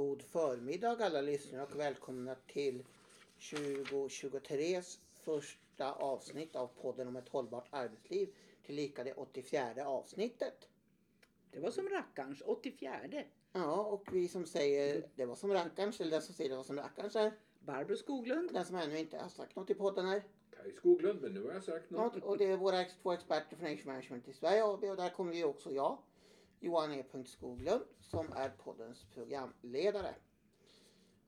god förmiddag alla lyssnare och välkomna till 2023s första avsnitt av podden om ett hållbart arbetsliv, tillika det 84:e avsnittet. Det var som rackarns, 84:e. Ja, och vi som säger det var som rackarns, eller den som säger det var som rackarns är Barbro Skoglund. Den som ännu inte har sagt något i podden är Kaj Skoglund, men nu har jag sagt något. Och det är våra två experter från Ice Management i Sverige AB, och där kommer vi också jag, Johan E. Skoglund, som är poddens programledare.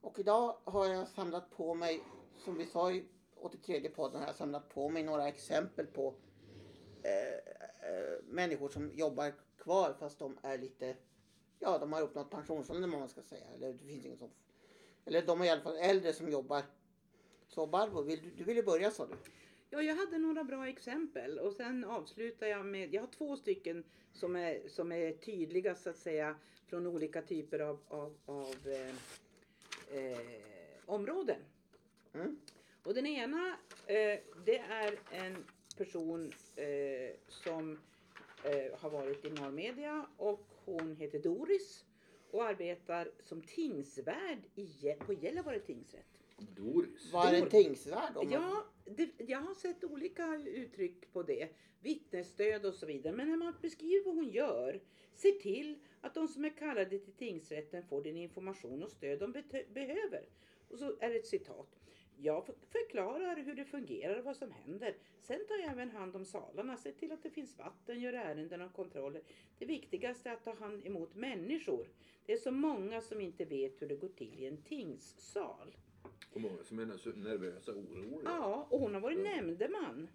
Och idag har jag samlat på mig, som vi sa i 83:e podden, har jag samlat på mig några exempel på människor som jobbar kvar fast de är lite, ja, de har uppnått pensionsåldern, man ska säga, eller det finns ingen som, eller de är i alla fall äldre som jobbar. Så Barbro, du ville börja, sa du? Ja, jag hade några bra exempel och sen avslutar jag med, jag har två stycken som är tydliga så att säga från olika typer av områden. Mm. Och den ena, det är en person som har varit i Norrmedia, och hon heter Doris och arbetar som tingsvärd på Gällivare tingsrätt. Doris. Var en tingsvärd? Ja, jag har sett olika uttryck på det. Vittnesstöd och så vidare. Men när man beskriver vad hon gör, se till att de som är kallade till tingsrätten får den information och stöd de behöver. Och så är det ett citat. Jag förklarar hur det fungerar och vad som händer. Sen tar jag även hand om salarna, se till att det finns vatten, gör ärenden och kontroller. Det viktigaste är att ta hand emot människor. Det är så många som inte vet hur det går till i en tingssal. Och många som är nervösa och oroliga. Ja, och hon har varit nämndeman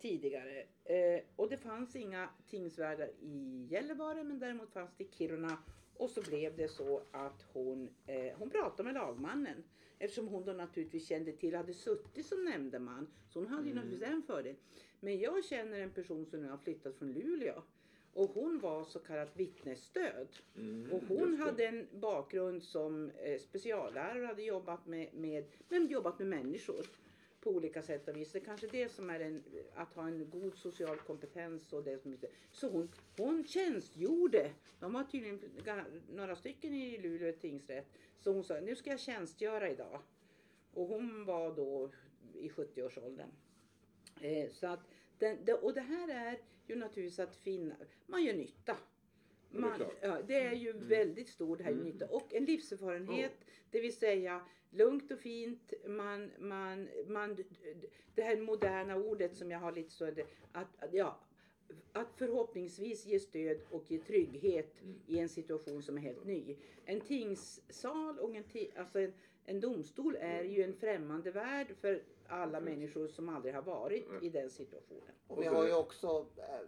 tidigare. Och det fanns inga tingsvärdar i Gällivare, men däremot fanns det i Kiruna. Och så blev det så att hon pratade med lagmannen. Eftersom hon då naturligtvis kände till, hade suttit som nämndeman. Så hon hade ju naturligtvis en fördel. Men jag känner en person som nu har flyttat från Luleå. Och hon var så kallat vittnesstöd. Och hon hade en bakgrund som speciallärare och hade jobbat med människor på olika sätt och vis. Det är kanske det som är att ha en god social kompetens och det som. Så hon tjänstgjorde. De var tydligen några stycken i Luleå tingsrätt. Så hon sa, nu ska jag tjänstgöra idag. Och hon var då i 70-årsåldern. Så att och det här är ju naturligtvis att finna, man gör nytta. Det är ju väldigt stor det här nytta. Och en livserfarenhet, det vill säga lugnt och fint, man det här moderna ordet som jag har lite så, att förhoppningsvis ge stöd och ge trygghet i en situation som är helt ny. En tingssal och en domstol är ju en främmande värld för alla människor som aldrig har varit i den situationen. Och vi har ju också,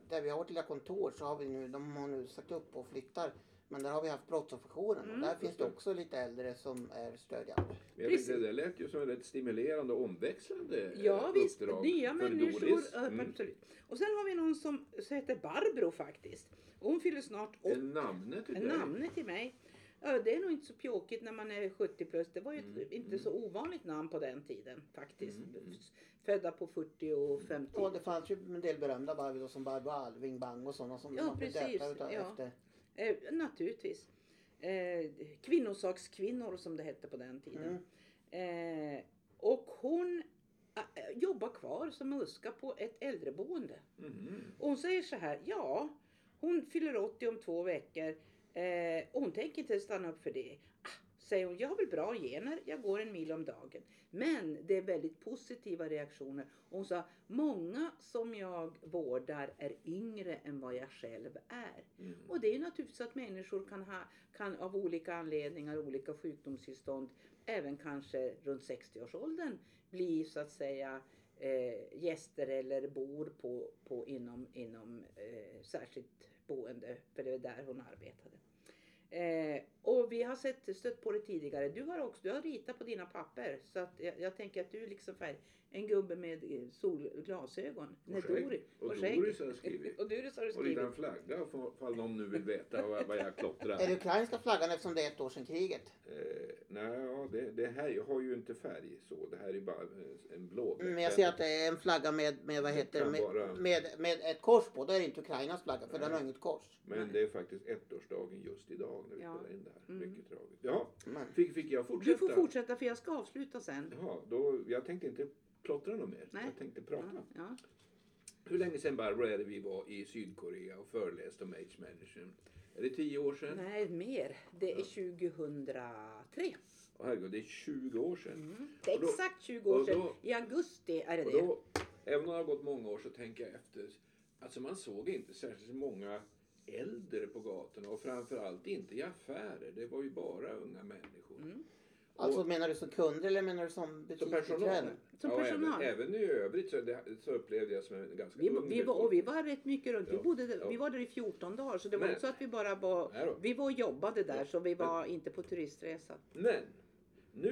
där vi har vårt lilla kontor, så har vi nu, de har nu sagt upp och flyttar. Men där har vi haft brottsofferjouren och där finns det också lite äldre som är stödjande. Det lät ju som ett stimulerande och omväxlande uppdrag. Nya människor, absolut. Och sen har vi någon som heter Barbro faktiskt. Och hon fyller snart 80. En namne till mig. Ja, det är nog inte så pjåkigt när man är 70 plus. Det var ju inte så ovanligt namn på den tiden faktiskt. Födda på 40 och 50. Ja, det fanns ju en del berömda Barbro som Barbro Alving Bang och sådana som man blev döpta efter. Naturligtvis. Kvinnosakskvinnor som det hette på den tiden. Och hon jobbar kvar som muska på ett äldreboende. Och hon säger så här, hon fyller 80 om 2 veckor. Och hon tänker inte stanna upp för det. Säger hon, jag har väl bra gener, jag går 1 mil om dagen. Men det är väldigt positiva reaktioner. Och hon sa, många som jag vårdar är yngre än vad jag själv är. Och det är ju naturligtvis att människor kan av olika anledningar, olika sjukdomstillstånd, även kanske runt 60-årsåldern, bli så att säga gäster eller bor på inom särskilt boende, för det är där hon arbetade. Och vi har stött på det tidigare. Du har ritat på dina papper, så att jag tänker att du liksom är en gubbe med solglasögon. Och skägg. Och Doris har skrivit. Och liten flagga, ifall någon nu vill veta vad jag klottrar. Är det ukrainska flaggan eftersom det är 1 år sedan kriget? Nej, det här, jag har ju inte färg så. Det här är bara en blå. Men jag ser att det är en flagga med vad heter det? Med ett kors på. Det är inte Ukrainas flagga, för den har inget kors. Men det är faktiskt 1-årsdagen just idag när vi spelar in det här. Mycket utdraget. Ja, fick jag fortsätta? Du får fortsätta för jag ska avsluta sen. Ja, då, jag tänkte inte plottra något mer. Nej. Jag tänkte prata. Ja, ja. Hur länge sedan, Barbro, är det vi var i Sydkorea och föreläste om age management? Är det 10 år sedan? Nej, mer. Det är 2003. Åh herregud, det är 20 år sedan. Mm. Det är exakt 20 år sedan. I augusti är det och då, det. Även om det har gått många år så tänker jag efter. Alltså man såg inte särskilt många äldre på gatorna och framförallt inte i affärer. Det var ju bara unga människor. Mm. Alltså menar du som kund eller menar du som butiksbiträde? Som personal. Ja, även i övrigt så upplevde jag som en ganska ung. Vi var rätt mycket runt. Ja, vi var där i 14 dagar så det var inte så att vi bara var... Vi var och jobbade där så vi var inte på turistresa. Men nu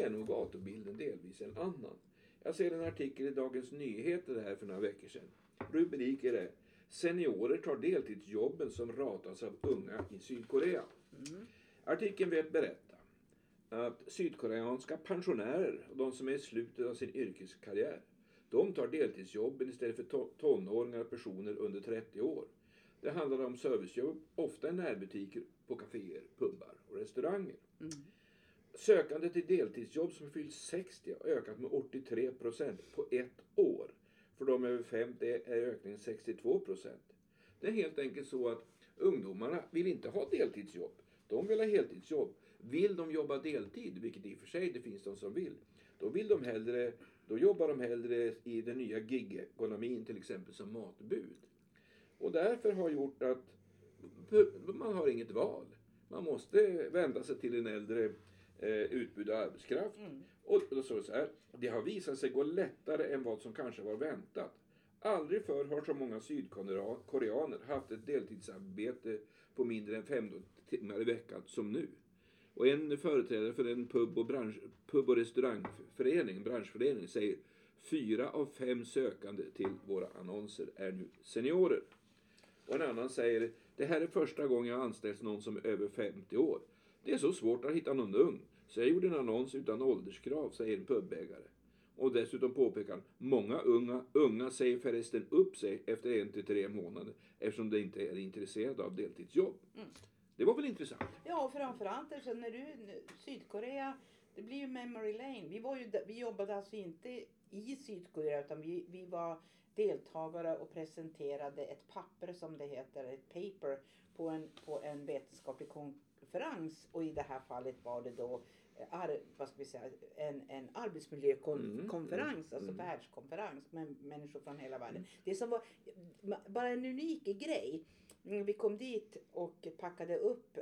är nog gatubilden delvis en annan. Jag ser en artikel i Dagens Nyheter här för några veckor sedan. Rubriken är Seniorer tar deltidsjobben som ratas av unga i Sydkorea. Mm. Artikeln vet berätta att sydkoreanska pensionärer och de som är i slutet av sin yrkeskarriär, de tar deltidsjobben istället för tonåringar och personer under 30 år. Det handlar om servicejobb, ofta i närbutiker, på kaféer, pubbar och restauranger. Mm. Sökande till deltidsjobb som fyllt 60 har ökat med 83% på ett år. För de över 50 är ökningen 62%. Det är helt enkelt så att ungdomarna vill inte ha deltidsjobb. De vill ha heltidsjobb. Vill de jobba deltid, vilket i och för sig det finns de som vill de hellre, då jobbar de hellre i den nya gigekonomin till exempel som matbud. Och därför har gjort att man har inget val. Man måste vända sig till en äldre utbud av arbetskraft. Mm. Och då står det så här, det har visat sig gå lättare än vad som kanske var väntat. Aldrig förr har så många sydkoreaner haft ett deltidsarbete på mindre än 5 timmar i veckan som nu. Och en företrädare för en pub- och restaurangförening, branschförening, säger 4 av 5 sökande till våra annonser är nu seniorer. Och en annan säger, det här är första gången jag anställs någon som är över 50 år. Det är så svårt att hitta någon ung, så jag gjorde en annons utan ålderskrav, säger en pubägare. Och dessutom påpekar han, många unga säger förresten upp sig efter 1 till 3 månader eftersom de inte är intresserade av deltidsjobb. Mm. Det var väl intressant? Ja, framförallt alltså, när du, Sydkorea, det blir ju memory lane. Vi jobbade alltså inte i Sydkorea utan vi var deltagare och presenterade ett papper som det heter, ett paper på en vetenskaplig konferens. Och i det här fallet var det då en arbetsmiljökonferens, alltså världskonferens med människor från hela världen. Det som var bara en unik grej. Vi kom dit och packade upp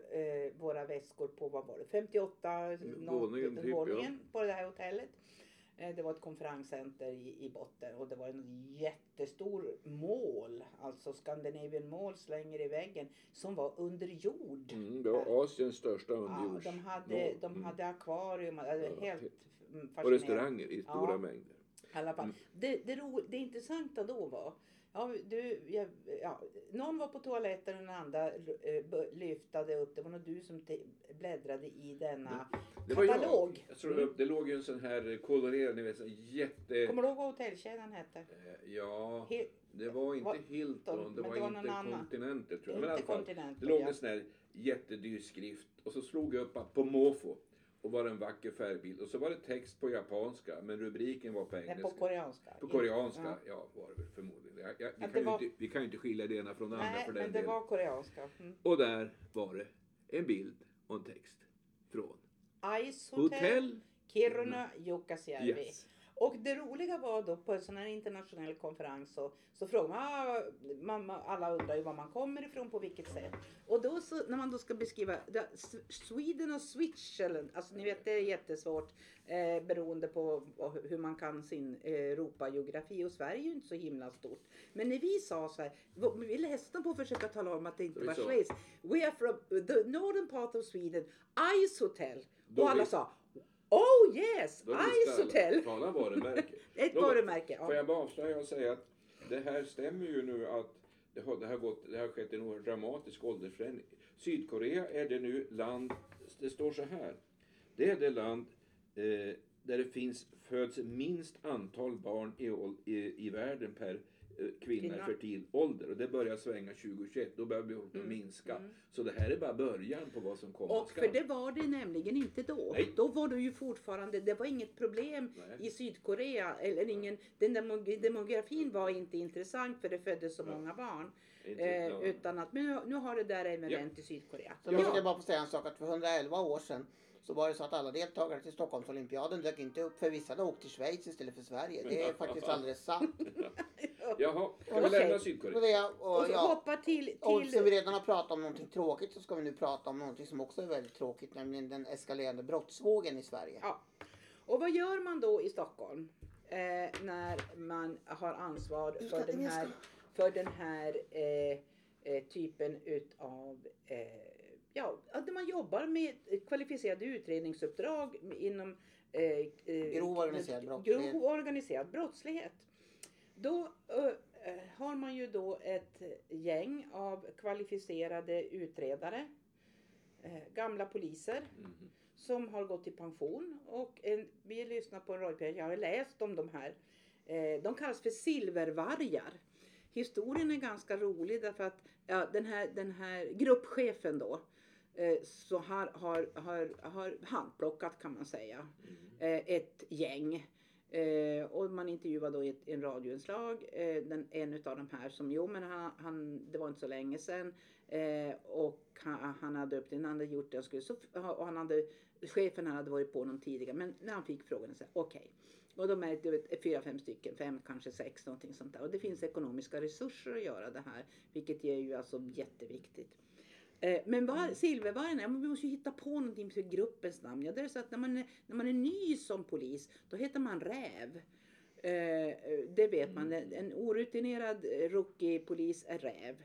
våra väskor på, vad var det, 58 våningen på det här hotellet. Det var ett konferenscenter i botten och det var en jättestor mål, alltså Scandinavian Mall slänger i väggen, som var under jord. Mm, det var Asiens största underjords. Ja, de hade akvarium, helt fascinerande. Och restauranger i stora mängder. I alla fall. Mm. Det intressanta då var, någon var på toaletten och den andra lyftade upp. Det var nog du som bläddrade i denna katalog. Det låg ju en sån här kolorerad, ni vet, kommer du ihåg vad hotellkedjan hette? Ja, det var inte Hilton, det var inte Continental, tror jag. Men i alla fall, det låg en sån här jättedyr skrift och så slog jag upp på måfå. Och var en vacker färgbild. Och så var det text på japanska. Men rubriken var på engelska. Nej, på koreanska. På koreanska, ja var det väl förmodligen. Vi kan ju inte skilja det ena från det andra för den delen. Nej, men det var koreanska. Mm. Och där var det en bild och en text från Ice Hotel, Kiruna, Jukkasjärvi. Yes. Och det roliga var då på en sån här internationell konferens så frågade man, alla undrar ju var man kommer ifrån, på vilket sätt. Och då så, när man då ska beskriva Sweden och Switzerland, alltså ni vet det är jättesvårt beroende på hur man kan sin Europa-geografi, och Sverige är ju inte så himla stort. Men när vi sa så här, vi ville hästen på att försöka tala om att det inte var Schweiz. We are from the northern part of Sweden, Ice Hotel. Och alla sa... Oh yes, Ice Hotel. Tala varumärke. Ett varumärke. Får jag bara avslöja och säga att det här stämmer ju nu, att det har skett en oerhört dramatisk åldersförändring. Sydkorea är det nu land, det står så här. Det är det land där det föds minst antal barn i världen per kvinnor för tid ålder. Och det börjar svänga 2021. Då börjar behovet minska. Mm. Så det här är bara början på vad som kommer. Och för det var det nämligen inte då. Nej. Då var det ju fortfarande, det var inget problem i Sydkorea. Eller ingen, den demografin var inte intressant för det föddes så många barn. Utan att, men nu har det där emellertid i Sydkorea. Så jag ska bara få säga en sak att för 111 år sedan så var det så att alla deltagare till Stockholmsolympiaden dök inte upp för vissa åkte till Schweiz istället för Sverige. Det är faktiskt alldeles sant. Jaha, ska vi lämna Sydkorea? Och så hoppa till... Och som vi redan har pratat om någonting tråkigt så ska vi nu prata om någonting som också är väldigt tråkigt, nämligen den eskalerande brottsvågen i Sverige. Ja. Och vad gör man då i Stockholm när man har ansvar för den här typen utav... att man jobbar med kvalificerade utredningsuppdrag inom grov organiserad brottslighet. Då har man ju då ett gäng av kvalificerade utredare, gamla poliser som har gått i pension. Och vi lyssnar på en radioprogram, jag har läst om de här. De kallas för silvervargar. Historien är ganska rolig därför att den här gruppchefen då så har handplockat kan man säga ett gäng och man intervjuade då i en radioinslag en av de här som men han det var inte så länge sedan och han hade upp till en annan gjort det chefen hade varit på någon tidigare men när han fick frågan så okej. Och de är 4-5 stycken, 5 kanske 6 någonting sånt där. Och det finns ekonomiska resurser att göra det här. Vilket är ju alltså jätteviktigt. Men silvervargen är, vi måste ju hitta på någonting för gruppens namn. Ja, det är så att när man är ny som polis, då heter man räv. Det vet man, en orutinerad rookie-polis är räv.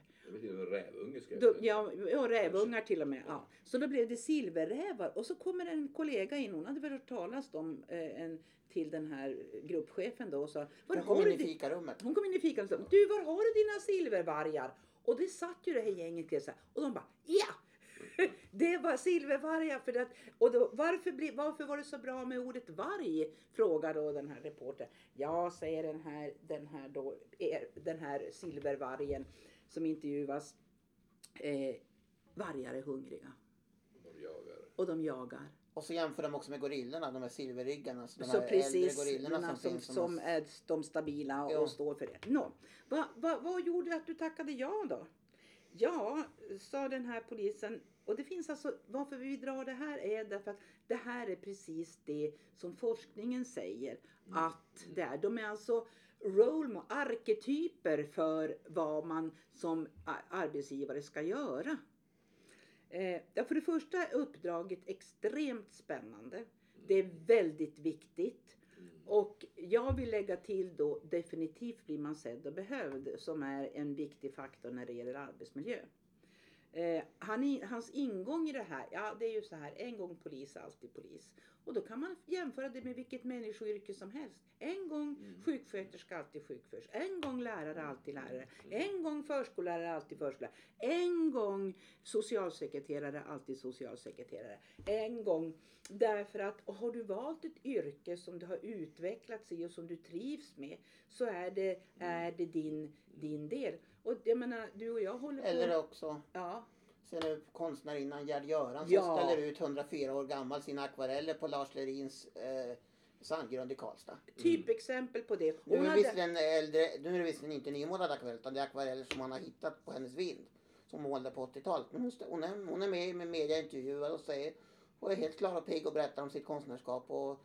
Rävungar ska jag säga. Ja, rävungar till och med. Ja. Så då blev det silverrävar. Och så kommer en kollega in, hon hade väl hört talas om till den här gruppchefen då och sa, hon kom in i fikarummet och sa, du var har du dina silvervargar? Och det satt ju det här gänget till så här. Och de bara, det var silvervargar för det. Och då, varför var det så bra med ordet varg? Frågar då den här reportern. Ja, säger den här silvervargen som intervjuas. Vargar är hungriga. Och de jagar. Och så jämför de också med gorillorna, de här silverryggarna. De så här precis, gorillorna som är de stabila och står för det. Vad gjorde att du tackade ja då? Ja, sa den här polisen. Och det finns alltså, varför vi drar det här är därför att det här är precis det som forskningen säger. Att det är, de är alltså arketyper för vad man som arbetsgivare ska göra. För det första är uppdraget extremt spännande. Det är väldigt viktigt. Och jag vill lägga till då definitivt blir man sedd och behövd som är en viktig faktor när det gäller arbetsmiljö. Hans ingång i det här, det är ju så här, en gång polis alltid polis. Och då kan man jämföra det med vilket människoyrke som helst. En gång sjuksköterska alltid sjuksköterska. En gång lärare alltid lärare. En gång förskollärare alltid förskollärare. En gång socialsekreterare alltid socialsekreterare. En gång därför att har du valt ett yrke som du har utvecklats i och som du trivs med så är det din del. Och jag menar, du och jag håller på. Eller också. Ja. Sen är konstnärinnan Gerd Göransson ställer ut 104 år gammal sina akvareller på Lars Lerins Sandgrund i Karlstad. Typexempel på det. Nu är det visserligen inte nymålad akvarell utan det är akvareller som man har hittat på hennes vind. Som målade på 80-talet. Men hon är med mediaintervjuer och säger och är helt klar och pigg och berättar om sitt konstnärskap och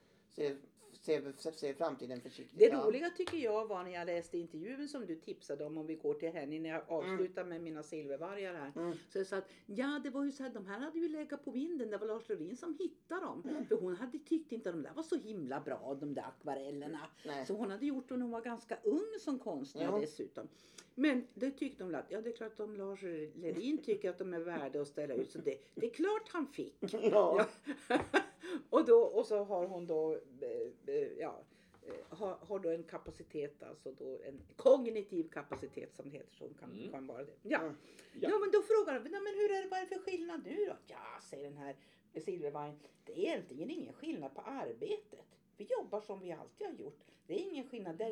se framtiden försiktigt. Det roliga tycker jag var när jag läste intervjun som du tipsade om vi går till henne när jag avslutar med mina silvervargar här. Så jag sa att det var ju så här, de här hade ju legat på vinden, det var Lars Lerin som hittade dem. För hon hade tyckt inte de där var så himla bra, de där akvarellerna. Så hon hade gjort dem när hon var ganska ung som konstnär dessutom. Men det tyckte de att, det är klart om Lars Lerin tycker att de är värda att ställa ut så det är klart han fick. Och så har hon då har då en kapacitet, alltså då en kognitiv kapacitet som det heter, som kan vara det. Men då frågar de, men hur är det, vad är det för skillnad nu då? Ja, säger den här silvervargen, det är egentligen ingen skillnad på arbetet. Vi jobbar som vi alltid har gjort. Det är ingen skillnad.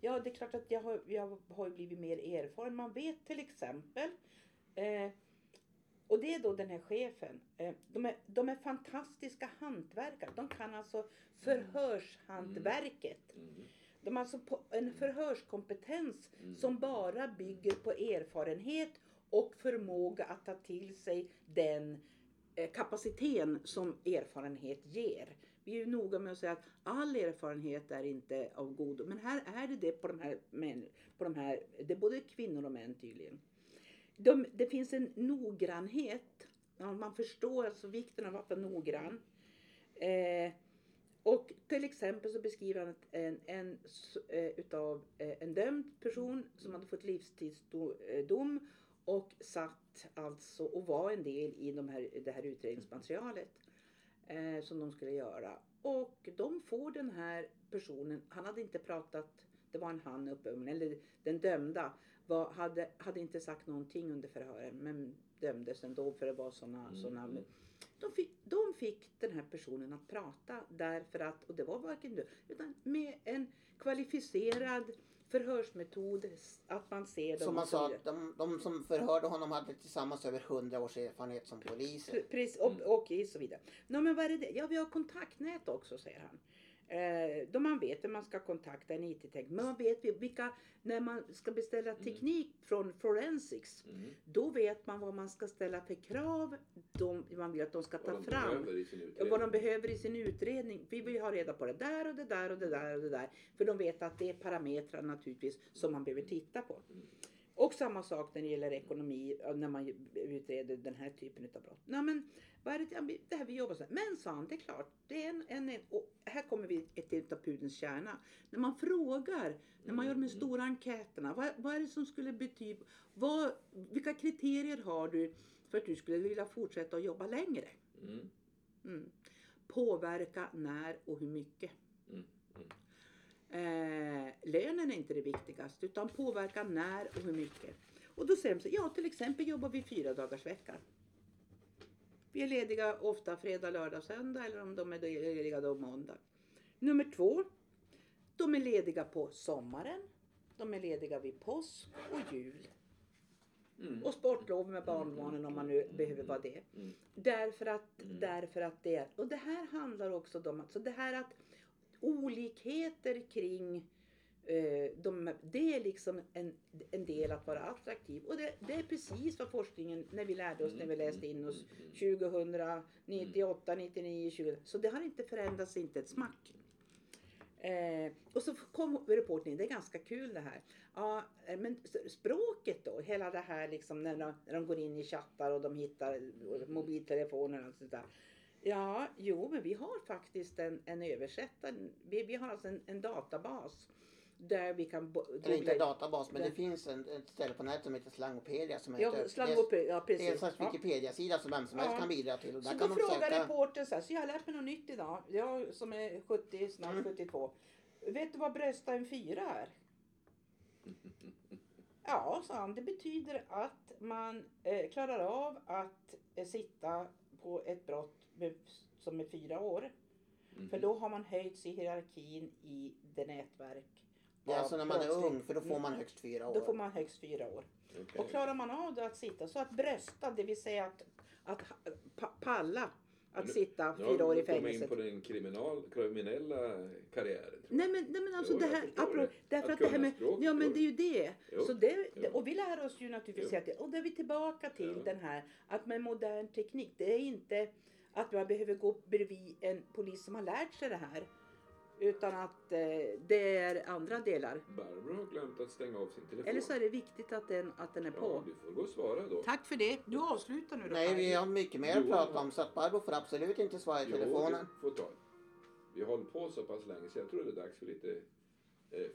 Ja, det är klart att jag har blivit mer erfaren. Man vet till exempel. Och det är då den här chefen. De är fantastiska hantverkare. De kan alltså förhörshantverket. De har alltså på en förhörskompetens som bara bygger på erfarenhet och förmåga att ta till sig den kapaciteten som erfarenhet ger. Vi är ju noga med att säga att all erfarenhet är inte av godo. Men här är det på de här, det är både kvinnor och män tydligen. Det finns en noggrannhet. Man förstår alltså vikten av att vara noggrann. Och till exempel så beskriver han en dömd person som hade fått livstidsdom och satt alltså och var en del i det här utredningsmaterialet som de skulle göra. Och de får den här personen, han hade inte pratat, det var en han uppe, eller den dömda hade inte sagt någonting under förhören men dömdes ändå för det var såna. De fick den här personen att prata därför att, och det var varken du, utan med en kvalificerad förhörsmetod att man ser dem. Som man sa, de som förhörde honom hade tillsammans över 100 års erfarenhet som poliser. Precis, och så vidare. No, men vad är det? Ja, vi har kontaktnät också, säger han. Då man vet hur man ska kontakta en IT-teknik. Men man vet vilka, när man ska beställa teknik från forensics. Då vet man vad man ska ställa för krav. Man vill att de ska ta fram. Vad de behöver i sin utredning. Vi vill ha reda på det där och det där och det där och det där. För de vet att det är parametrar naturligtvis som man behöver titta på. Och samma sak när det gäller ekonomi. När man utreder den här typen av brott. Nej, men vad är det här vi jobbar så här. Men sa han, det är klart. Det är och här kommer vi till pudelns kärna. När man frågar. När man gör de stora enkäterna. Vad är det som skulle betyda. Vilka kriterier har du. För att du skulle vilja fortsätta att jobba längre. Påverka när och hur mycket. Lönen är inte det viktigaste utan påverkar när och hur mycket. Och då säger de så, ja till exempel jobbar vi 4 dagars vecka. Vi är lediga ofta fredag, lördag, söndag eller om de är lediga då måndag. Nummer 2, de är lediga på sommaren, de är lediga vid påsk och jul. Och sportlov med barnbarnen om man nu behöver vara det. Därför att det är, och det här handlar också om att, så det här att olikheter kring det är liksom en del att vara attraktiv. Och det är precis vad forskningen, när vi lärde oss, när vi läste in oss 2000, 98, 99, 20. Så det har inte förändrats, inte ett smack. Och så kom rapporten in, det är ganska kul det här. Ja, men språket då, hela det här liksom när de går in i chattar och de hittar mobiltelefoner och sånt där. Ja, jo men vi har faktiskt en översättare. Vi har alltså en databas där vi kan... Eller inte en databas, men det finns ett ställe på nätet som heter Slangopedia. Som heter, Slangopedia, ja precis. Det är en slags Wikipedia-sida som vem som helst kan bidra till. Och där så kan då frågar reportern så här, så jag har lärt mig något nytt idag. Jag som är 70, snart 72. Vet du vad brösta en 4 är? Ja, sa han. Det betyder att man klarar av att sitta på ett brott som är 4 år. För då har man höjts i hierarkin i det nätverk. Ja, alltså när man är ung, för då får man högst 4 år. Då får man högst 4 år. Okay. Och klarar man av då att sitta, så att brösta, det vill säga att palla, att sitta 4 år i fängelset. Kommer in på den kriminella karriären. Nej men alltså det här därför att det här med språk, ja men det är ju det. Jo, så det och vi lär oss ju naturligtvis att och då är vi tillbaka till den här att med modern teknik, det är inte att man behöver gå bredvid en polis som har lärt sig det här. Utan att det är andra delar. Barbro har glömt att stänga av sin telefon. Eller så är det viktigt att den är på. Du får gå och svara då. Tack för det. Du avslutar nu då. Nej, vi har mycket mer att prata om. Så att Barbro får absolut inte svara i telefonen. Får ta. Vi håller på så pass länge så jag tror det är dags för lite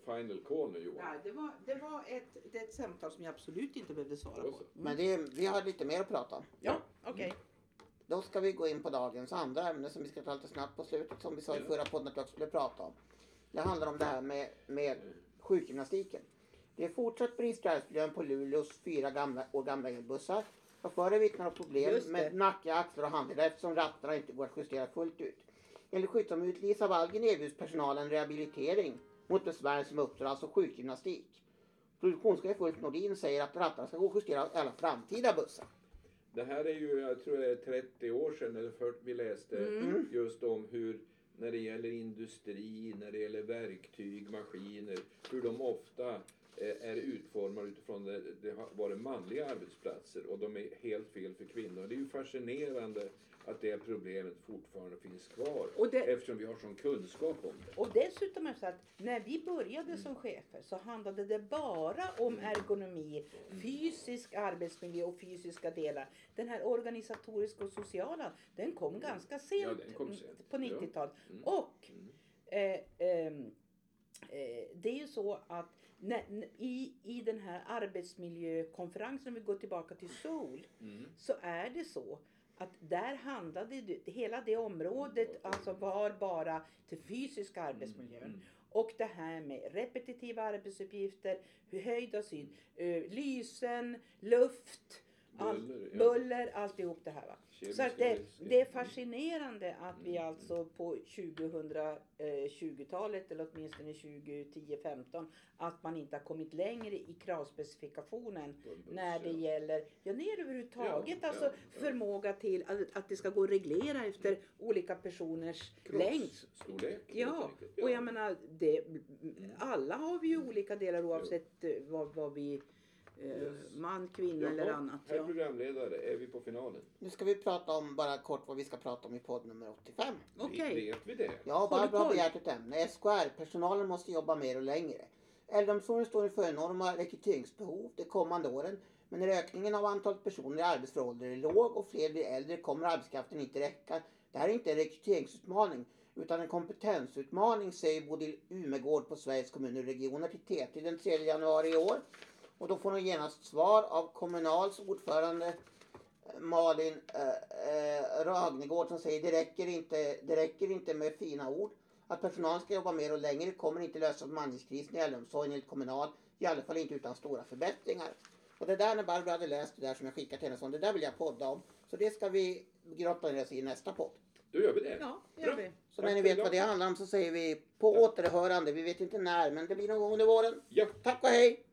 final call nu, Johan. Ja, det är ett samtal som jag absolut inte behövde svara på. Men vi har lite mer att prata om. Ja, okej. Då ska vi gå in på dagens andra ämne som vi ska ta lite snabbt på slutet, som vi sa i förra podden att jag skulle prata om. Det handlar om det här med sjukgymnastiken. Det är fortsatt brist i arbetsmiljön på Luleås 4 gamla bussar. Chaufförer vittnar om problem med nacke, axlar och handleder eftersom rattarna inte går att justera fullt ut. eller skyddsombud av Valgen erbjuds personalen rehabilitering mot besvär som uppdras och sjukgymnastik. Produktionschef Ulf Nordin säger att rattarna ska justera alla framtida bussar. Det här är ju, jag tror det är 30 år sedan eller 40 vi läste just om hur när det gäller industri, när det gäller verktyg, maskiner, hur de ofta är utformade utifrån det har varit manliga arbetsplatser och de är helt fel för kvinnor. Det är ju fascinerande att det problemet fortfarande finns kvar och det, eftersom vi har sån kunskap om det. Och dessutom är det så att när vi började som chefer så handlade det bara om ergonomi, fysisk arbetsmiljö och fysiska delar. Den här organisatoriska och sociala, den kom ganska sent, på 90-talet. Ja. Mm. Och det är ju så att i den här arbetsmiljökonferensen, om vi går tillbaka till Sol, så är det så att där handlade det, hela det området alltså var bara till fysiska arbetsmiljön. Och det här med repetitiva arbetsuppgifter, höjd och syn, lysen, luft, buller, alltihop det här. Va? Så att det är fascinerande att vi alltså på 2020-talet eller åtminstone 2010-15 att man inte har kommit längre i kravspecifikationen när det gäller överhuvudtaget förmåga till att det ska gå att reglera efter olika personers längd. Ja, och jag menar det, alla har vi ju olika delar oavsett vad vi man, kvinna eller annat. Herr programledare, är vi på finalen? Nu ska vi prata om, bara kort vad vi ska prata om i podd nummer 85. Okej. Vet vi det? Ja, bara bra begärt ett ämne. SKR, personalen måste jobba mer och längre. Äldreomsorgen står inför enorma rekryteringsbehov de kommande åren. Men när ökningen av antalet personer i arbetsför ålder är låg och fler blir äldre kommer arbetskraften inte räcka. Det här är inte en rekryteringsutmaning utan en kompetensutmaning, säger Bodil Umegård på Sveriges kommuner och regioner till TT den 3 januari i år. Och då får hon genast svar av Kommunals ordförande Malin Ragnegård som säger det räcker inte med fina ord. Att personalen ska jobba mer och längre kommer inte lösa bemanningskrisen i äldreomsorgen eller Kommunal, i alla fall inte utan stora förbättringar. Och det där när Barbro hade läst det där som jag skickat till henne, så det där vill jag podda om. Så det ska vi grotta ner oss i nästa podd. Då gör vi det. Ja, gör vi. Så när ni vet vad det handlar om så säger vi på återhörande. Vi vet inte när, men det blir någon gång under våren. Ja. Tack och hej!